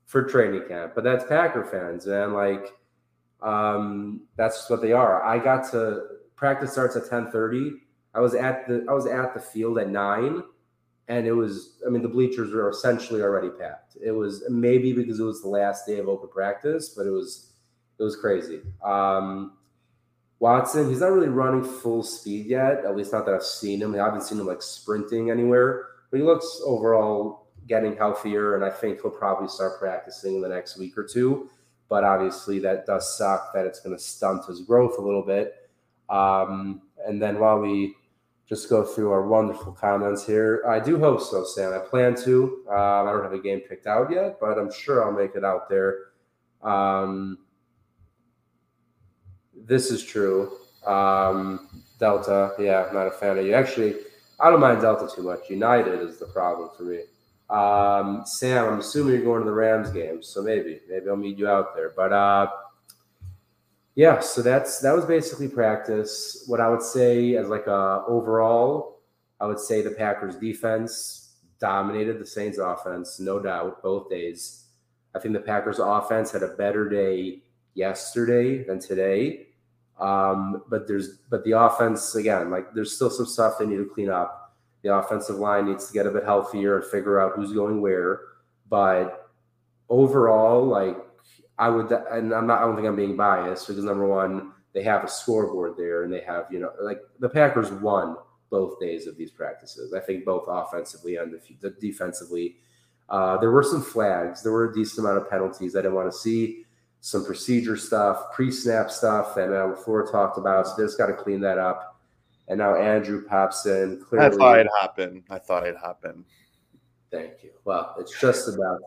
for training camp. But that's Packer fans, man. Like, um, that's what they are. I got to – practice starts at ten thirty. I was at the I was at the field at nine, and it was – I mean, the bleachers were essentially already packed. It was maybe because it was the last day of open practice, but it was it was crazy. Um Watson, he's not really running full speed yet, at least not that I've seen him. I haven't seen him, like, sprinting anywhere. But he looks overall getting healthier, and I think he'll probably start practicing in the next week or two. But obviously that does suck that it's going to stunt his growth a little bit. Um, and then while we just go through our wonderful comments here, I do hope so, Sam. I plan to. Um, I don't have a game picked out yet, but I'm sure I'll make it out there. Um This is true. Um, Delta, yeah, I'm not a fan of you. Actually, I don't mind Delta too much. United is the problem for me. Um, Sam, I'm assuming you're going to the Rams game, so maybe, maybe I'll meet you out there. But uh, yeah, so that's that was basically practice. What I would say as like a overall, I would say the Packers defense dominated the Saints offense, no doubt, both days. I think the Packers offense had a better day yesterday than today. Um, but there's but the offense, again, like there's still some stuff they need to clean up. The offensive line needs to get a bit healthier and figure out who's going where. But overall, like I would, and I'm not, I don't think I'm being biased because number one, they have a scoreboard there and they have, you know, like the Packers won both days of these practices. I think both offensively and def- defensively. Uh, there were some flags. There were a decent amount of penalties I didn't want to see, some procedure stuff, pre-snap stuff that Matt LaFleur talked about. So they just got to clean that up. And now Andrew pops in. Clearly, I thought it'd happen. I thought it'd happen. Thank you. Well, it's just about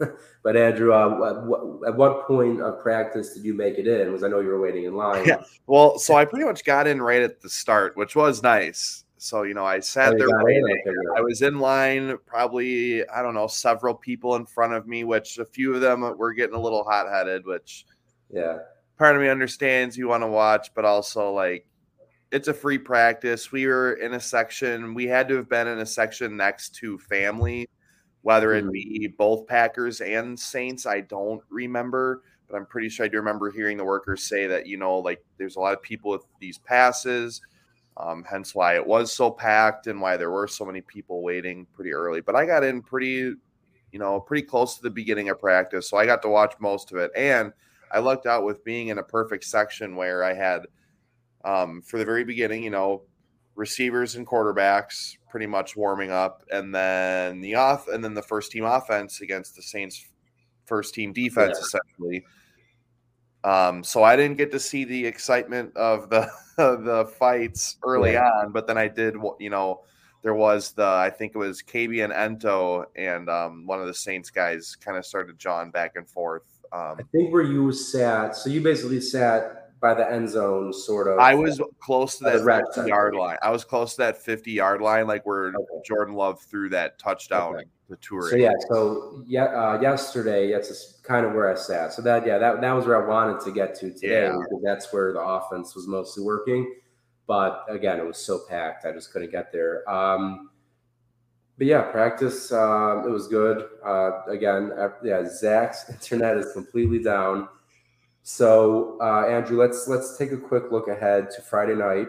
that. But, Andrew, uh, at what point of practice did you make it in? Because I know you were waiting in line. Yeah. Well, so I pretty much got in right at the start, which was nice. So, you know, I sat oh, there waiting. There, yeah. I was in line probably, I don't know, several people in front of me, which a few of them were getting a little hot-headed, which yeah, part of me understands you want to watch, but also, like, it's a free practice. We were in a section. We had to have been in a section next to family, whether it be both Packers and Saints. I don't remember, but I'm pretty sure I do remember hearing the workers say that, you know, like there's a lot of people with these passes, um, hence why it was so packed and why there were so many people waiting pretty early. But I got in pretty, you know, pretty close to the beginning of practice, so I got to watch most of it. And I lucked out with being in a perfect section where I had – Um, for the very beginning, you know, receivers and quarterbacks pretty much warming up, and then the off, and then the first team offense against the Saints' first team defense, yeah. essentially. Um, so I didn't get to see the excitement of the the fights early yeah. on, but then I did. You know, there was the I think it was K B and Ento, and um, one of the Saints guys kind of started jawing back and forth. Um, I think where you sat, so you basically sat. By the end zone, sort of. I was close to that fifty-yard line. I was close to that fifty-yard line, like where okay. Jordan Love threw that touchdown okay. to Toure. So, yeah, so yeah, uh, yesterday, that's kind of where I sat. So, that, yeah, that, that was where I wanted to get to today. Yeah. Because that's where the offense was mostly working. But, again, it was so packed. I just couldn't get there. Um, but, yeah, practice, uh, it was good. Uh, again, uh, yeah, Zach's internet is completely down. So, uh, Andrew, let's let's take a quick look ahead to Friday night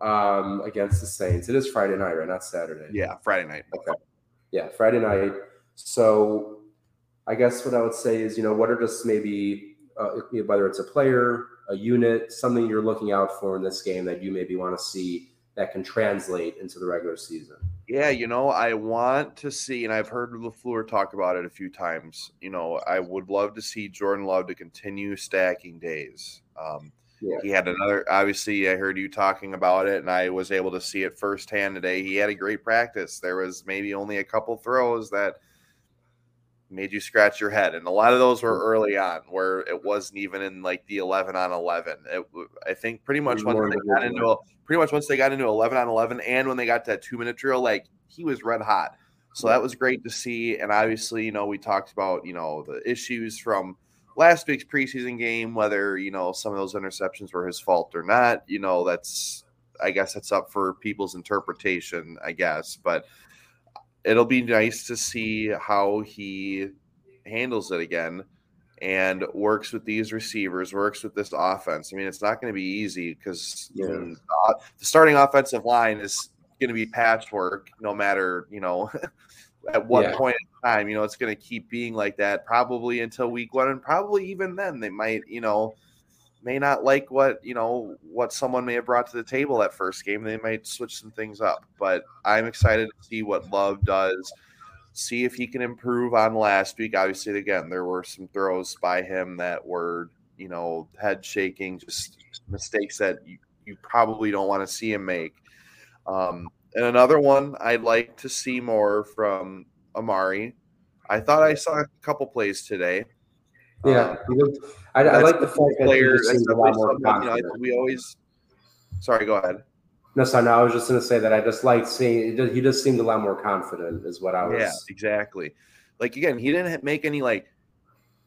um, against the Saints. It is Friday night, right? Not Saturday. Yeah, Friday night. Okay. Yeah, Friday night. So I guess what I would say is, you know, what are just maybe, uh, whether it's a player, a unit, something you're looking out for in this game that you maybe want to see that can translate into the regular season? Yeah, you know, I want to see, and I've heard LaFleur talk about it a few times, you know, I would love to see Jordan Love to continue stacking days. Um, yeah. He had another, obviously, I heard you talking about it, and I was able to see it firsthand today. He had a great practice. There was maybe only a couple throws that made you scratch your head, and a lot of those were early on where it wasn't even in like the eleven on eleven. It, I think pretty much once they got into a, pretty much once they got into eleven on eleven, and when they got that two minute drill, like he was red hot. So that was great to see. And obviously, you know, we talked about, you know, the issues from last week's preseason game, whether, you know, some of those interceptions were his fault or not. You know, that's, I guess that's up for people's interpretation, I guess, but it'll be nice to see how he handles it again and works with these receivers, works with this offense. I mean, it's not going to be easy because yeah. the, the starting offensive line is going to be patchwork no matter, you know, at what yeah. point in time. You know, it's going to keep being like that probably until week one, and probably even then they might, you know, may not like what, you know, what someone may have brought to the table that first game. They might switch some things up, but I'm excited to see what Love does, see if he can improve on last week. Obviously, again, there were some throws by him that were, you know, head shaking, just mistakes that you, you probably don't want to see him make. Um, and another one I'd like to see more from Amari. I thought I saw a couple plays today. Yeah, um, I, I like the fact that player, that's a lot more. You know, we always. Sorry, go ahead. No, so no, I was just going to say that I just liked seeing – he just seemed a lot more confident is what I was – Yeah, exactly. Like, again, he didn't make any, like,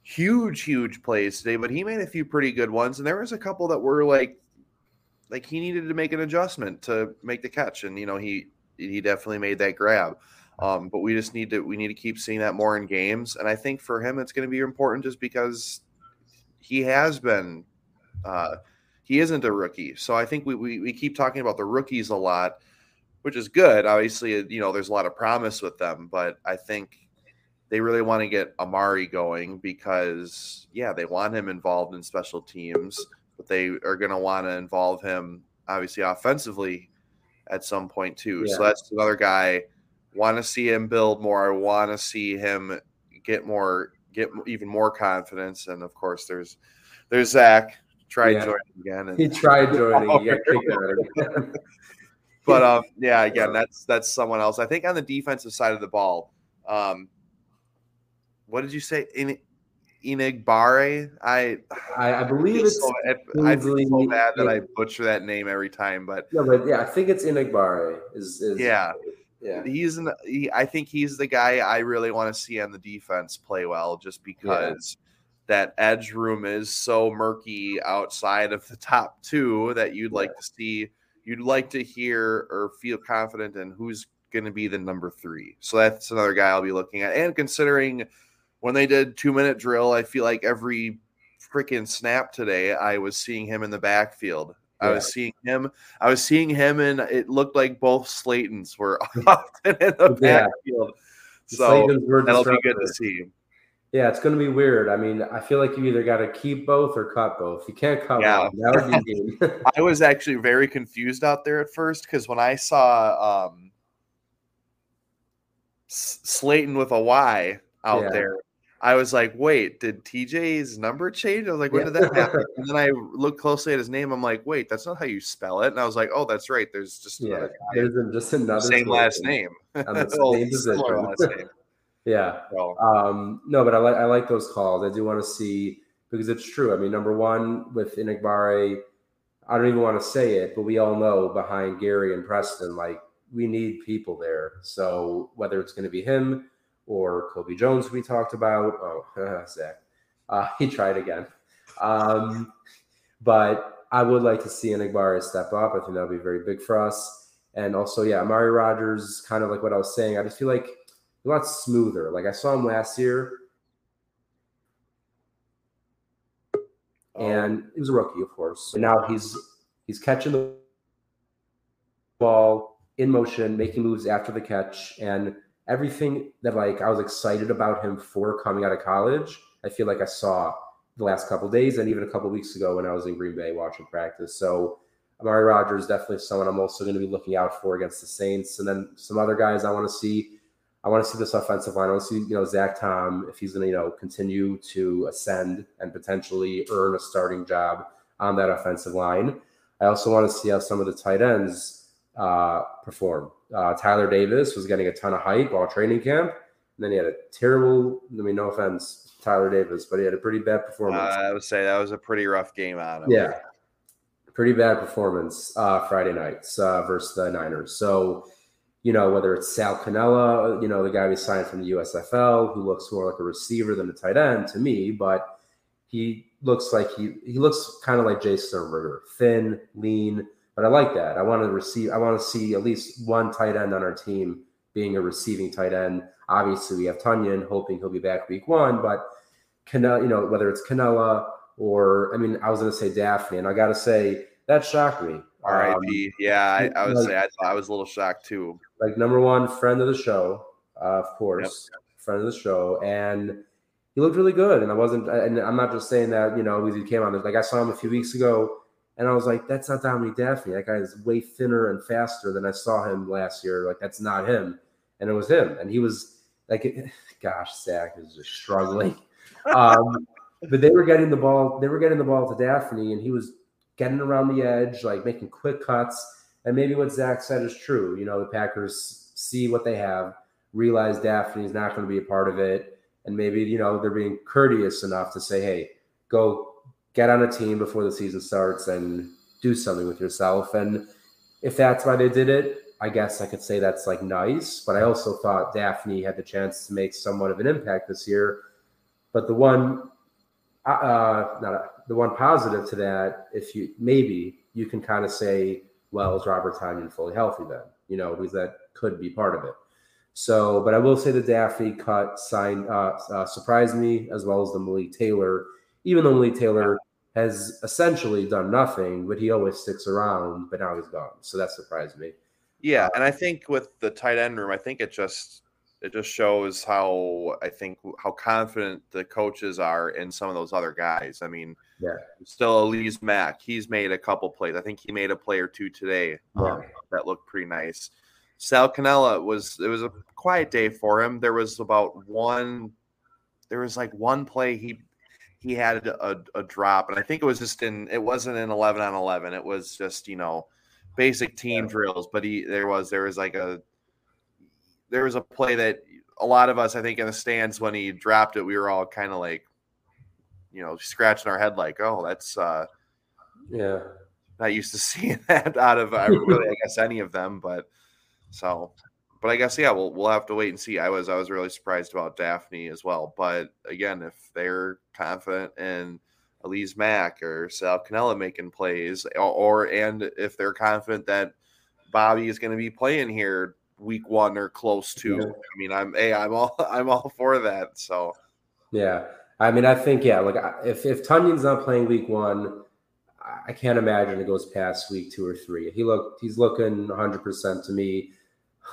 huge, huge plays today, but he made a few pretty good ones, and there was a couple that were, like – like, he needed to make an adjustment to make the catch, and, you know, he he definitely made that grab. Um, but we just need to – we need to keep seeing that more in games, and I think for him it's going to be important just because he has been uh, – he isn't a rookie. So I think we, we we keep talking about the rookies a lot, which is good. Obviously, you know, there's a lot of promise with them, but I think they really want to get Amari going because, yeah, they want him involved in special teams, but they are going to want to involve him, obviously, offensively at some point too. Yeah. So that's another guy. Want to see him build more. I want to see him get more, get even more confidence. And, of course, there's there's Zach. Tried yeah. Jordan again. And he tried Jordan again. again. But, um, yeah, again, that's that's someone else. I think on the defensive side of the ball, um, what did you say? In Enagbare? I, I I believe it's so, – I feel so bad that I butcher that name every time. But yeah, but yeah I think it's Enagbare. Is, is, yeah. yeah. He's an, he, I think he's the guy I really want to see on the defense play well just because yeah. – that edge room is so murky outside of the top two that you'd like to see, you'd like to hear or feel confident in who's going to be the number three. So that's another guy I'll be looking at. And considering when they did two minute drill, I feel like every freaking snap today, I was seeing him in the backfield. I was seeing him. I was seeing him, and it looked like both Slaytons were often in the backfield. Yeah. So that'll be good to see. Yeah, it's going to be weird. I mean, I feel like you either got to keep both or cut both. You can't cut yeah. one. That would be mean. I was actually very confused out there at first because when I saw um, Slayton with a Y out yeah. there, I was like, wait, did T J's number change? I was like, when yeah. did that happen? And then I looked closely at his name. I'm like, wait, that's not how you spell it. And I was like, oh, that's right. There's just yeah. another guy. There's just another same last name. On the same oh, similar last name. Yeah. Um, no, but I like I like those calls. I do want to see because it's true. I mean, number one with Enagbare, I don't even want to say it, but we all know behind Gary and Preston, like we need people there. So whether it's going to be him or Kobe Jones, we talked about. Oh, Zach, uh, he tried again. Um, but I would like to see Enagbare step up. I think that would be very big for us. And also, yeah, Amari Rodgers, kind of like what I was saying. I just feel like. A lot smoother. Like I saw him last year, oh. and he was a rookie, of course. And now he's he's catching the ball in motion, making moves after the catch, and everything that like I was excited about him for coming out of college. I feel like I saw the last couple of days, and even a couple of weeks ago when I was in Green Bay watching practice. So Amari Rodgers definitely someone I'm also going to be looking out for against the Saints, and then some other guys I want to see. I want to see this offensive line. I want to see, you know, Zach Tom, if he's going to, you know, continue to ascend and potentially earn a starting job on that offensive line. I also want to see how some of the tight ends uh, perform. Uh, Tyler Davis was getting a ton of hype all training camp. And then he had a terrible, I mean, no offense, Tyler Davis, but he had a pretty bad performance. Uh, I would say that was a pretty rough game on him. Yeah. Pretty bad performance uh, Friday nights uh, versus the Niners. So, you know, whether it's Sal Cannella, you know, the guy we signed from the U S F L, who looks more like a receiver than a tight end to me, but he looks like he he looks kind of like Jay Sternberger, thin, lean. But I like that. I want to receive. I want to see at least one tight end on our team being a receiving tight end. Obviously, we have Tonyan, hoping he'll be back week one. But Cannella, you know, whether it's Cannella or I mean, I was going to say Dafney, and I got to say that shocked me. R I P. Um, yeah, I, I would like, say I, I was a little shocked too. Like number one, friend of the show, uh, of course, yep. friend of the show, and he looked really good. And I wasn't, and I'm not just saying that, you know, because he came on this. Like I saw him a few weeks ago, and I was like, that's not Dominique Dafney. That guy is way thinner and faster than I saw him last year. Like that's not him, and it was him, and he was like, gosh, Zach is just struggling. um, but they were getting the ball. They were getting the ball to Dafney, and he was. Getting around the edge, like making quick cuts. And maybe what Zach said is true. You know, the Packers see what they have, realize Dafney's not going to be a part of it. And maybe, you know, they're being courteous enough to say, hey, go get on a team before the season starts and do something with yourself. And if that's why they did it, I guess I could say that's like nice, but I also thought Dafney had the chance to make somewhat of an impact this year. But the one, uh, not a, the one positive to that, if you maybe you can kind of say, well, is Robert Tonyan fully healthy then? You know, because that could be part of it. So, but I will say the Dafney cut sign uh, uh, surprised me, as well as the Malik Taylor. Even though Malik Taylor has essentially done nothing, but he always sticks around. But now he's gone, so that surprised me. Yeah, and I think with the tight end room, I think it just it just shows how I think how confident the coaches are in some of those other guys. I mean, yeah, still Elise Mack, he's made a couple plays. I think he made a play or two today yeah. um, that looked pretty nice. Sal Cannella was it was a quiet day for him. There was about one, there was like one play he he had a, a drop, and I think it was just in it wasn't an eleven on eleven. It was just you know. basic team drills, but he there was there was like a there was a play that a lot of us I think in the stands when he dropped it, we were all kind of like, you know, scratching our head like, oh, that's uh yeah, not used to seeing that out of I really I guess any of them, but so but I guess yeah, we'll we'll have to wait and see. I was I was really surprised about Dafney as well, but again, if they're confident and Elise Mack or Sal Cannella making plays, or, or and if they're confident that Bobby is going to be playing here week one or close to. Yeah. I mean, I'm hey, I'm all I'm all for that. So yeah, I mean, I think yeah, like if if Tonyan's not playing week one, I can't imagine it goes past week two or three. He looked he's looking one hundred percent to me.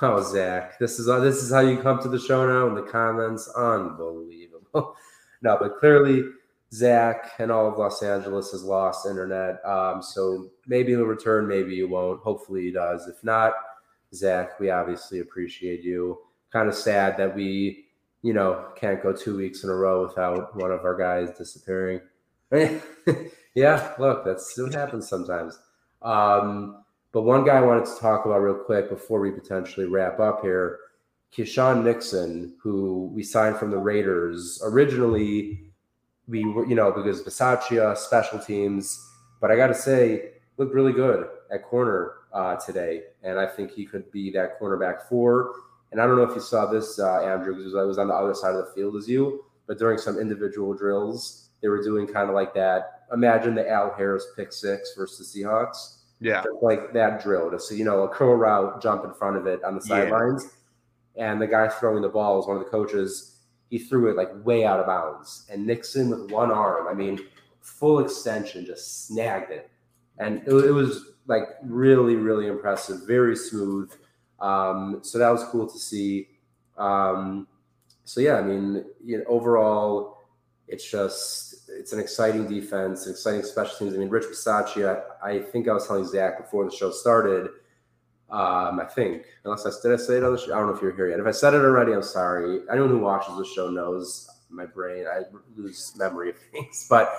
Oh, Zach, this is this is how you come to the show now in the comments. Unbelievable. No, but clearly. Zach and all of Los Angeles has lost internet, um, so maybe he'll return, maybe he won't. Hopefully he does. If not, Zach, we obviously appreciate you. Kind of sad that we, you know, can't go two weeks in a row without one of our guys disappearing. Yeah, look, that's what happens sometimes. Um, but one guy I wanted to talk about real quick before we potentially wrap up here, Keyshawn Nixon, who we signed from the Raiders originally. We were, you know, because Bisaccia, special teams, but I got to say, looked really good at corner uh, today. And I think he could be that cornerback four. And I don't know if you saw this, uh, Andrew, because I was on the other side of the field as you, but during some individual drills, they were doing kind of like that. Imagine the Al Harris pick six versus Seahawks. Yeah. Just like that drill to see, you know, a curl route jump in front of it on the sidelines. Yeah. And the guy throwing the ball is one of the coaches. He threw it like way out of bounds, and Nixon with one arm, I mean, full extension, just snagged it. And it, it was like really, really impressive, very smooth. Um, so that was cool to see. Um, so yeah, I mean, you know, overall, it's just, it's an exciting defense, exciting special teams. I mean, Rich Bisaccia, I, I think I was telling Zach before the show started, Um, I think, unless I did I say it on the show, I don't know if you're here yet. If I said it already, I'm sorry. Anyone who watches the show knows my brain, I lose memory of things. But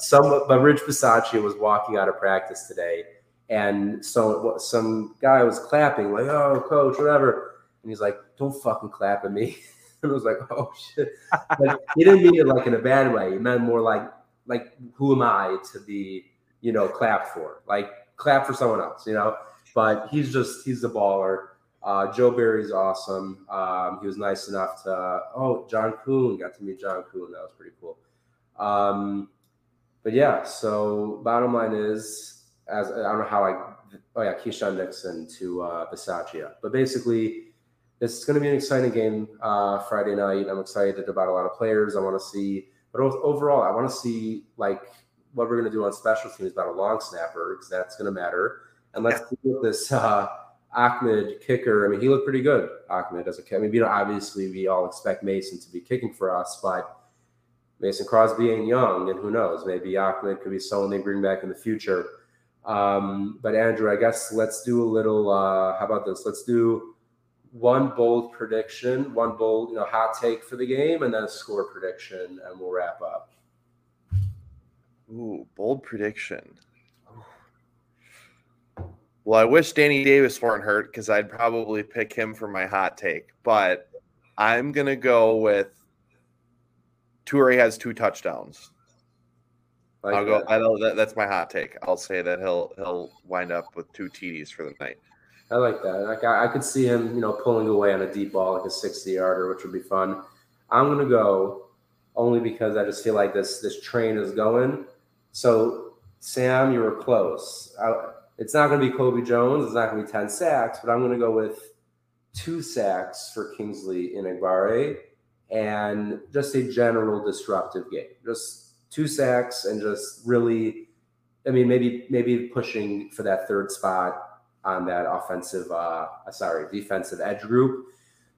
some, but Rich Bisaccia was walking out of practice today, and so some guy was clapping, like, "Oh, coach, whatever," and he's like, "Don't fucking clap at me." And I was like, "Oh shit!" But he didn't mean it like in a bad way. He meant more like, like, who am I to be, you know, clapped for? Like, clap for someone else, you know. But he's just, he's a baller. Uh, Joe Barry's awesome. Um, he was nice enough to, oh, John Kuhn, got to meet John Kuhn. That was pretty cool. Um, but yeah, so bottom line is, as I don't know how I, oh yeah, Keyshawn Nixon to uh, Bisaccia. But basically, this is going to be an exciting game uh, Friday night. I'm excited about a lot of players I want to see. But overall, I want to see like what we're going to do on special teams about a long snapper, because that's going to matter. And let's see what this uh, Ahmed kicker. I mean, he looked pretty good, Ahmed, as a kicker. I mean, you know, obviously we all expect Mason to be kicking for us, but Mason Crosby ain't young, and who knows? Maybe Ahmed could be someone they bring back in the future. Um, but, Andrew, I guess let's do a little uh, – how about this? Let's do one bold prediction, one bold, you know, hot take for the game, and then a score prediction, and we'll wrap up. Ooh, bold prediction. Well, I wish Danny Davis weren't hurt, because I'd probably pick him for my hot take. But I'm going to go with Toure has two touchdowns. Like I'll go. That. I know that that's my hot take. I'll say that he'll he'll wind up with two T Ds for the night. I like that. Like I, I could see him, you know, pulling away on a deep ball like a sixty-yarder, which would be fun. I'm gonna go only because I just feel like this this train is going. So Sam, you were close. I, it's not gonna be Kobe Jones. It's not gonna be ten sacks, but I'm gonna go with two sacks for Kingsley Enagbare and just a general disruptive game. Just two sacks and just really, I mean, maybe maybe pushing for that third spot on that offensive, uh, sorry, defensive edge group.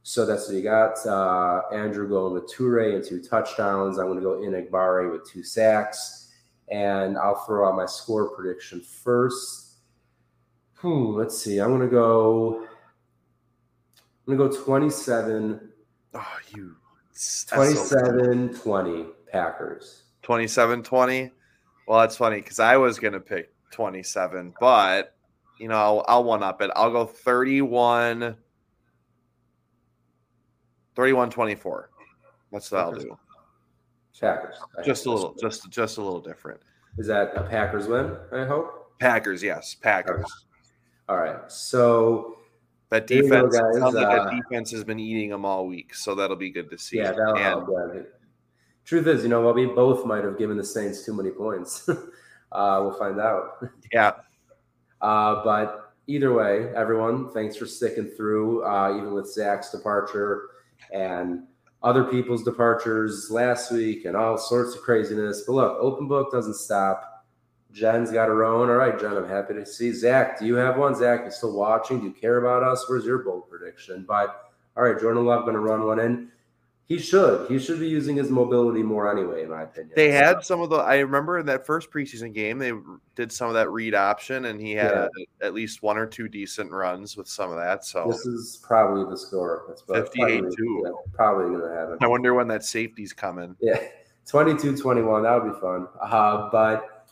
So that's what you got. Uh, Andrew going with Toure and two touchdowns. I'm going to go Enagbare with two sacks. And I'll throw out my score prediction first. Ooh, let's see. I'm going to go I'm going to go twenty-seven. Oh, you. twenty-seven twenty so Packers. twenty-seven twenty. Well, that's funny because I was going to pick twenty-seven, but, you know, I'll, I'll one-up it. I'll go thirty-one twenty-four. That's what I'll do. Packers. Just a little, just, just a little different. Is that a Packers win, I hope? Packers, yes. Packers. All right. All right. So that defense, you know, guys, sounds uh, like that defense has been eating them all week, so that'll be good to see. Yeah, that'll help. Yeah. Truth is, you know, well, we both might have given the Saints too many points. uh, we'll find out. Yeah. Uh, but either way, everyone, thanks for sticking through, uh, even with Zach's departure and other people's departures last week and all sorts of craziness. But look, Open Book doesn't stop. Jen's got her own. All right, Jen, I'm happy to see. Zach, do you have one? Zach, you still watching? Do you care about us? Where's your bold prediction? But all right, Jordan Love going to run one in. He should. He should be using his mobility more anyway, in my opinion. They had some of the – I remember in that first preseason game, they did some of that read option, and he had yeah. a, at least one or two decent runs with some of that. So this is probably the score. That's fifty-eight two. Probably going to happen. I wonder when that safety's coming. Yeah, twenty-two twenty-one. That would be fun. Uh, but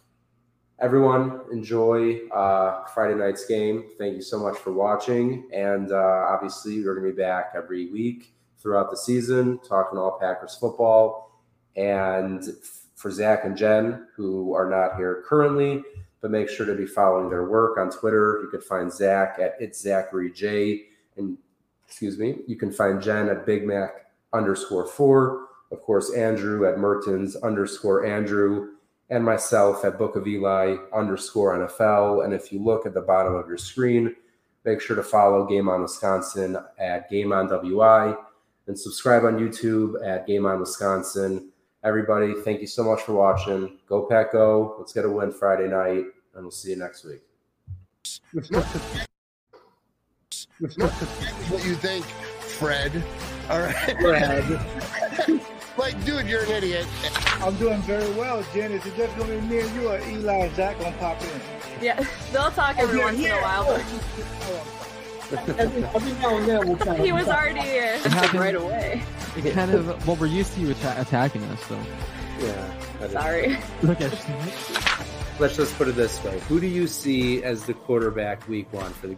everyone, enjoy uh, Friday night's game. Thank you so much for watching. And uh, obviously, we're going to be back every week throughout the season, talking all Packers football. And for Zach and Jen, who are not here currently, but make sure to be following their work on Twitter. You can find Zach at It's Zachary J, and excuse me, you can find Jen at Big Mac underscore four. Of course, Andrew at Mertens underscore Andrew, and myself at Book of Eli underscore N F L. And if you look at the bottom of your screen, make sure to follow Game On Wisconsin at Game On W I. And subscribe on YouTube at Game On Wisconsin. Everybody, thank you so much for watching. Go Pack Go. Let's get a win Friday night, and we'll see you next week. It's not the, it's not the what you think, Fred. All right. Fred. Like, dude, you're an idiot. I'm doing very well, Jen. Is it just going to be me and you, or Eli and Zach going to pop in? Yeah, they'll talk every once in a while. But... he was already here right away. It's kind of what well, we're used to you atta- attacking us, so. Yeah. Sorry. Look at. Let's just put it this way: who do you see as the quarterback week one for the?